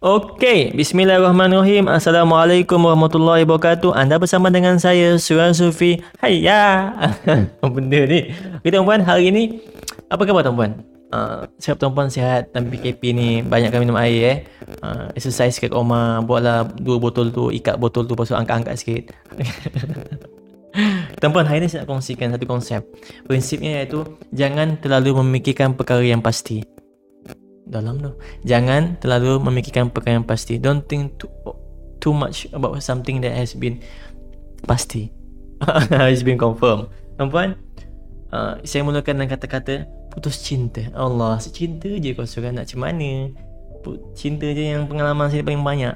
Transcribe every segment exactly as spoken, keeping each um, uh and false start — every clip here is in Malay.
Okey, bismillahirrahmanirrahim. Assalamualaikum warahmatullahi wabarakatuh. Anda bersama dengan saya, Suria Sufi. Hayya. Benda ni. Okey, tuan-puan, hari ni apa khabar tuan-puan? Uh, siap tuan-puan sihat. Dan P K P ni banyakkan minum air eh. Uh, exercise kat rumah, buatlah dua botol tu, ikat botol tu, pasal angkat-angkat sikit. Tuan-puan, hari ni saya nak kongsikan satu konsep. Prinsipnya iaitu jangan terlalu memikirkan perkara yang pasti. Dalam tu, jangan terlalu memikirkan perkara yang pasti. Don't think too, too much about something that has been pasti. Has been confirmed. Tuan-puan, uh, saya mulakan dengan kata-kata putus cinta. Allah, cinta je kau suruh nak macam mana. Cinta je yang pengalaman saya paling banyak.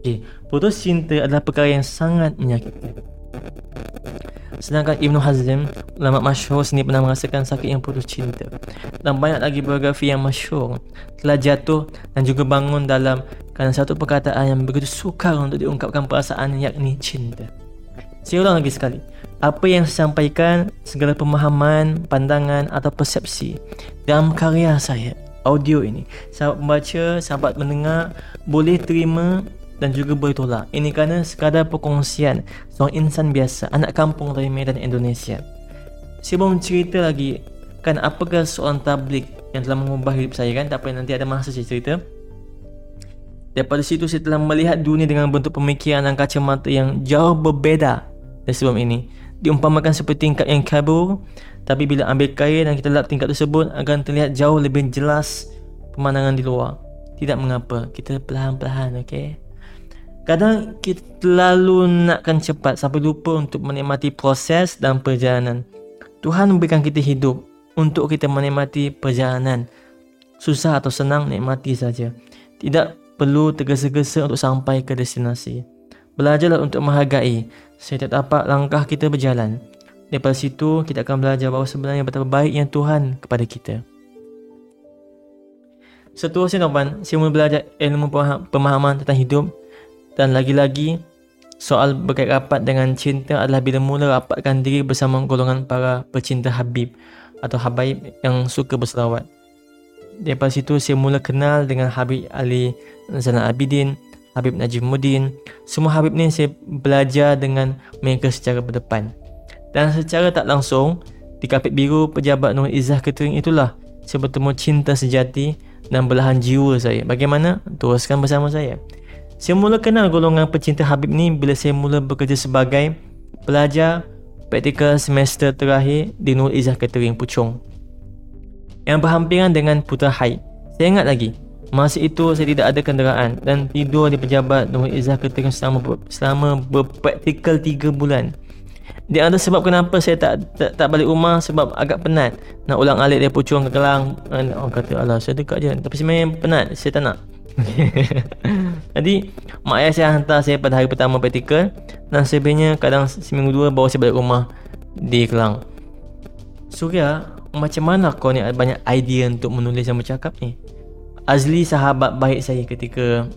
Okay. Putus cinta adalah perkara yang sangat menyakitkan. Sedangkan Ibn Hazm, ulama masyhur sendiri pernah merasakan sakit yang putus cinta. Dan banyak lagi biografi yang masyhur telah jatuh dan juga bangun dalam kerana satu perkataan yang begitu sukar untuk diungkapkan perasaan, yakni cinta. Saya ulang lagi sekali. Apa yang saya sampaikan, segala pemahaman, pandangan atau persepsi dalam karya saya, audio ini, sahabat pembaca, sahabat mendengar boleh terima dan juga boleh tolak. Ini kerana sekadar perkongsian seorang insan biasa, anak kampung dari Medan, Indonesia. Saya belum cerita lagi kan apakah seorang tabligh yang telah mengubah hidup saya kan. Tak apa, nanti ada masa saya cerita. Daripada situ saya telah melihat dunia dengan bentuk pemikiran dan kacamata yang jauh berbeza dari sebelum ini. Diumpamakan seperti tingkap yang kabur, tapi bila ambil kain dan kita lap tingkap tersebut akan terlihat jauh lebih jelas pemandangan di luar. Tidak mengapa, kita perlahan-perlahan, okey. Kadang kita terlalu nakkan cepat sampai lupa untuk menikmati proses dan perjalanan. Tuhan memberikan kita hidup untuk kita menikmati perjalanan. Susah atau senang, nikmati saja. Tidak perlu tergesa-gesa untuk sampai ke destinasi. Belajarlah untuk menghargai setiap tapak langkah kita berjalan. Daripada situ, kita akan belajar bahawa sebenarnya betapa baiknya Tuhan kepada kita. Seterusnya, tuan-tuan, saya mula belajar ilmu pemahaman tentang hidup. Dan lagi-lagi, soal berkait rapat dengan cinta adalah bila mula rapatkan diri bersama golongan para pecinta Habib atau Habaib yang suka berselawat. Daripada situ, saya mula kenal dengan Habib Ali Zanad Al-Bidin, Habib Najib Mudin. Semua Habib ni saya belajar dengan mereka secara berdepan. Dan secara tak langsung, di Kapit Biru pejabat Nur Izzah Catering itulah saya bertemu cinta sejati dan belahan jiwa saya. Bagaimana? Teruskan bersama saya. Saya mula kenal golongan pecinta Habib ni bila saya mula bekerja sebagai pelajar praktikal semester terakhir di Nur Izzah Catering Puchong yang berhampiran dengan Putrajaya. Saya ingat lagi, masa itu saya tidak ada kenderaan dan tidur di pejabat Nur Izzah Catering selama, ber, selama berpraktikal tiga bulan. Dia ada sebab kenapa saya tak, tak tak balik rumah sebab agak penat. Nak ulang alik dari Puchong ke Kelang. Orang kata, alah saya dekat je. Tapi sebenarnya penat, saya tak nak. Jadi mak ayah saya hantar saya pada hari pertama praktikal dan sebagainya. Kadang seminggu dua baru saya balik rumah di Kelang. Suria, macam mana kau ni ada banyak idea untuk menulis dan bercakap ni? Azli, sahabat baik saya ketika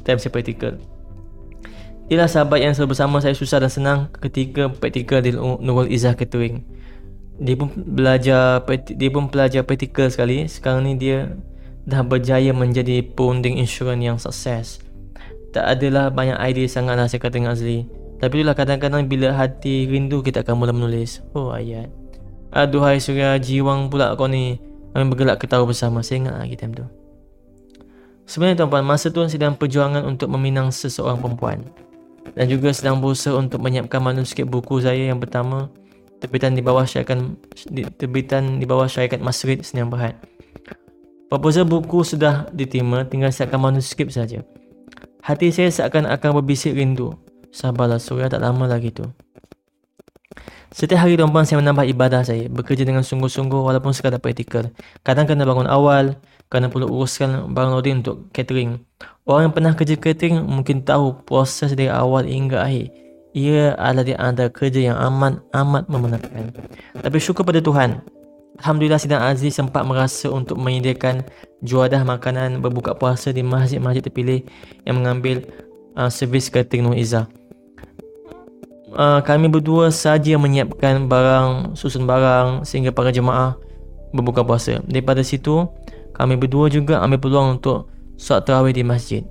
time saya praktikal, ialah sahabat yang selalu bersama saya susah dan senang ketika praktikal di Nur Izzah Catering. Dia pun belajar Dia pun pelajar praktikal sekali. Sekarang ni dia dah berjaya menjadi perunding insurans yang sukses. Tak adalah banyak idea sangatlah saya kata dengan Azli. Tapi itulah kadang-kadang bila hati rindu kita akan mula menulis. Oh ayat. Aduhai Suria, jiwang pula kau ni. Kami bergelak ketawa bersama. Saya ingat lagi time tu. Sebenarnya tuan-puan, masa tu sedang perjuangan untuk meminang seseorang perempuan. Dan juga sedang berusaha untuk menyiapkan manuskrip buku saya yang pertama. Terbitan di bawah syarikat, terbitan di bawah syarikat Masrid Senyambahat. Proposal buku sudah diterima, tinggal siapkan manuskrip saja. Hati saya seakan-akan berbisik rindu. Sabarlah Suria, tak lama lagi tu. Setiap hari tuan-puan, saya menambah ibadah saya. Bekerja dengan sungguh-sungguh walaupun sekadar praktikal. Kadang kena bangun awal, kena perlu uruskan barang loading untuk catering. Orang yang pernah kerja catering mungkin tahu proses dari awal hingga akhir. Ia adalah di antara kerja yang amat-amat memenatkan. Tapi syukur pada Tuhan, alhamdulillah Sidang Aziz sempat merasa untuk menyediakan juadah makanan berbuka puasa di masjid-masjid terpilih yang mengambil uh, servis catering Nur Izzah. Uh, kami berdua saja menyiapkan barang, susun barang sehingga para jemaah berbuka puasa. Daripada situ, kami berdua juga ambil peluang untuk solat tarawih di masjid.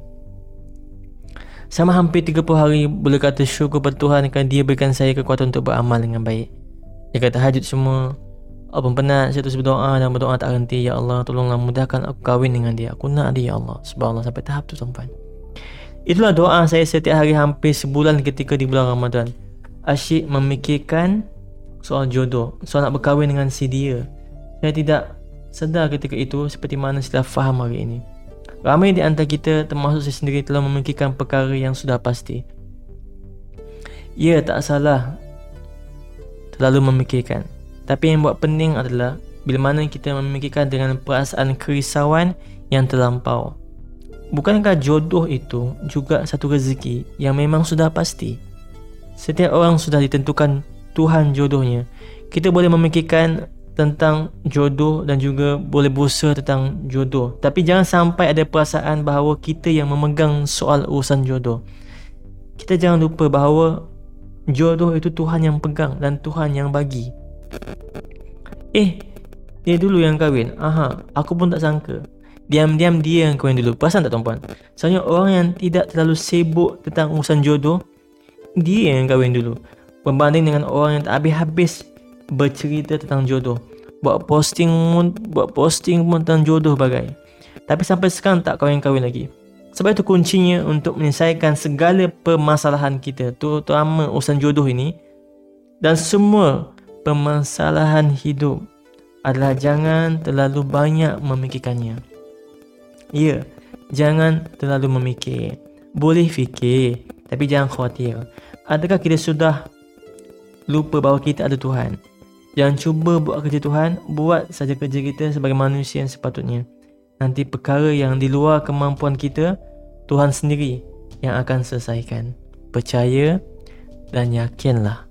Sama hampir tiga puluh hari, boleh kata syukur pada Tuhan kerana dia berikan saya kekuatan untuk beramal dengan baik. Dia kata hajud semua, apa penat, saya terus berdoa dan berdoa tak henti. Ya Allah, tolonglah mudahkan aku kahwin dengan dia, aku nak dia, Ya Allah. Subhanallah, sampai tahap tu tuan-tuan. Itulah doa saya setiap hari hampir sebulan ketika di bulan Ramadan. Asyik memikirkan soal jodoh, soal nak berkahwin dengan si dia. Saya tidak sedar ketika itu seperti mana saya faham hari ini. Ramai di antara kita, termasuk saya sendiri, telah memikirkan perkara yang sudah pasti. Ya, tak salah terlalu memikirkan. Tapi yang buat pening adalah bila mana kita memikirkan dengan perasaan kerisauan yang terlampau. Bukankah jodoh itu juga satu rezeki yang memang sudah pasti? Setiap orang sudah ditentukan Tuhan jodohnya. Kita boleh memikirkan tentang jodoh dan juga boleh berusaha tentang jodoh, tapi jangan sampai ada perasaan bahawa kita yang memegang soal urusan jodoh. Kita jangan lupa bahawa jodoh itu Tuhan yang pegang dan Tuhan yang bagi. Eh, dia dulu yang kahwin. Aha, aku pun tak sangka. Diam-diam dia yang kahwin dulu. Perasan tak tuan-tuan? Sebenarnya orang yang tidak terlalu sibuk tentang urusan jodoh, dia yang kahwin dulu, berbanding dengan orang yang tak habis-habis bercerita tentang jodoh. Buat posting pun, buat posting pun tentang jodoh bagai, tapi sampai sekarang tak kahwin-kahwin lagi. Sebab itu kuncinya untuk menyelesaikan segala permasalahan kita, terutama urusan jodoh ini dan semua permasalahan hidup, adalah jangan terlalu banyak memikirkannya. Ya, jangan terlalu memikir. Boleh fikir, tapi jangan khawatir. Adakah kita sudah lupa bahawa kita ada Tuhan? Jangan cuba buat kerja Tuhan, buat saja kerja kita sebagai manusia yang sepatutnya. Nanti perkara yang di luar kemampuan kita, Tuhan sendiri yang akan selesaikan. Percaya dan yakinlah.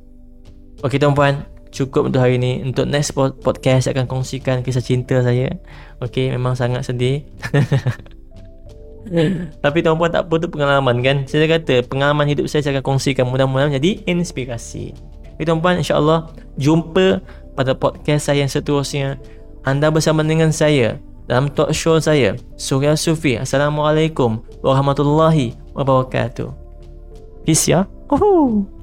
Okey tuan-puan, cukup untuk hari ini. Untuk next podcast saya akan kongsikan kisah cinta saya. Okey, memang sangat sedih. Tapi tuan-puan tak perlu pengalaman kan. Saya kata pengalaman hidup saya, saya akan kongsikan, mudah-mudahan menjadi inspirasi. Jadi tuan-puan, insya-Allah jumpa pada podcast saya yang seterusnya. Anda bersama dengan saya dalam talk show saya, Suria Sufi. Assalamualaikum warahmatullahi wabarakatuh. Peace ya. Uhuh.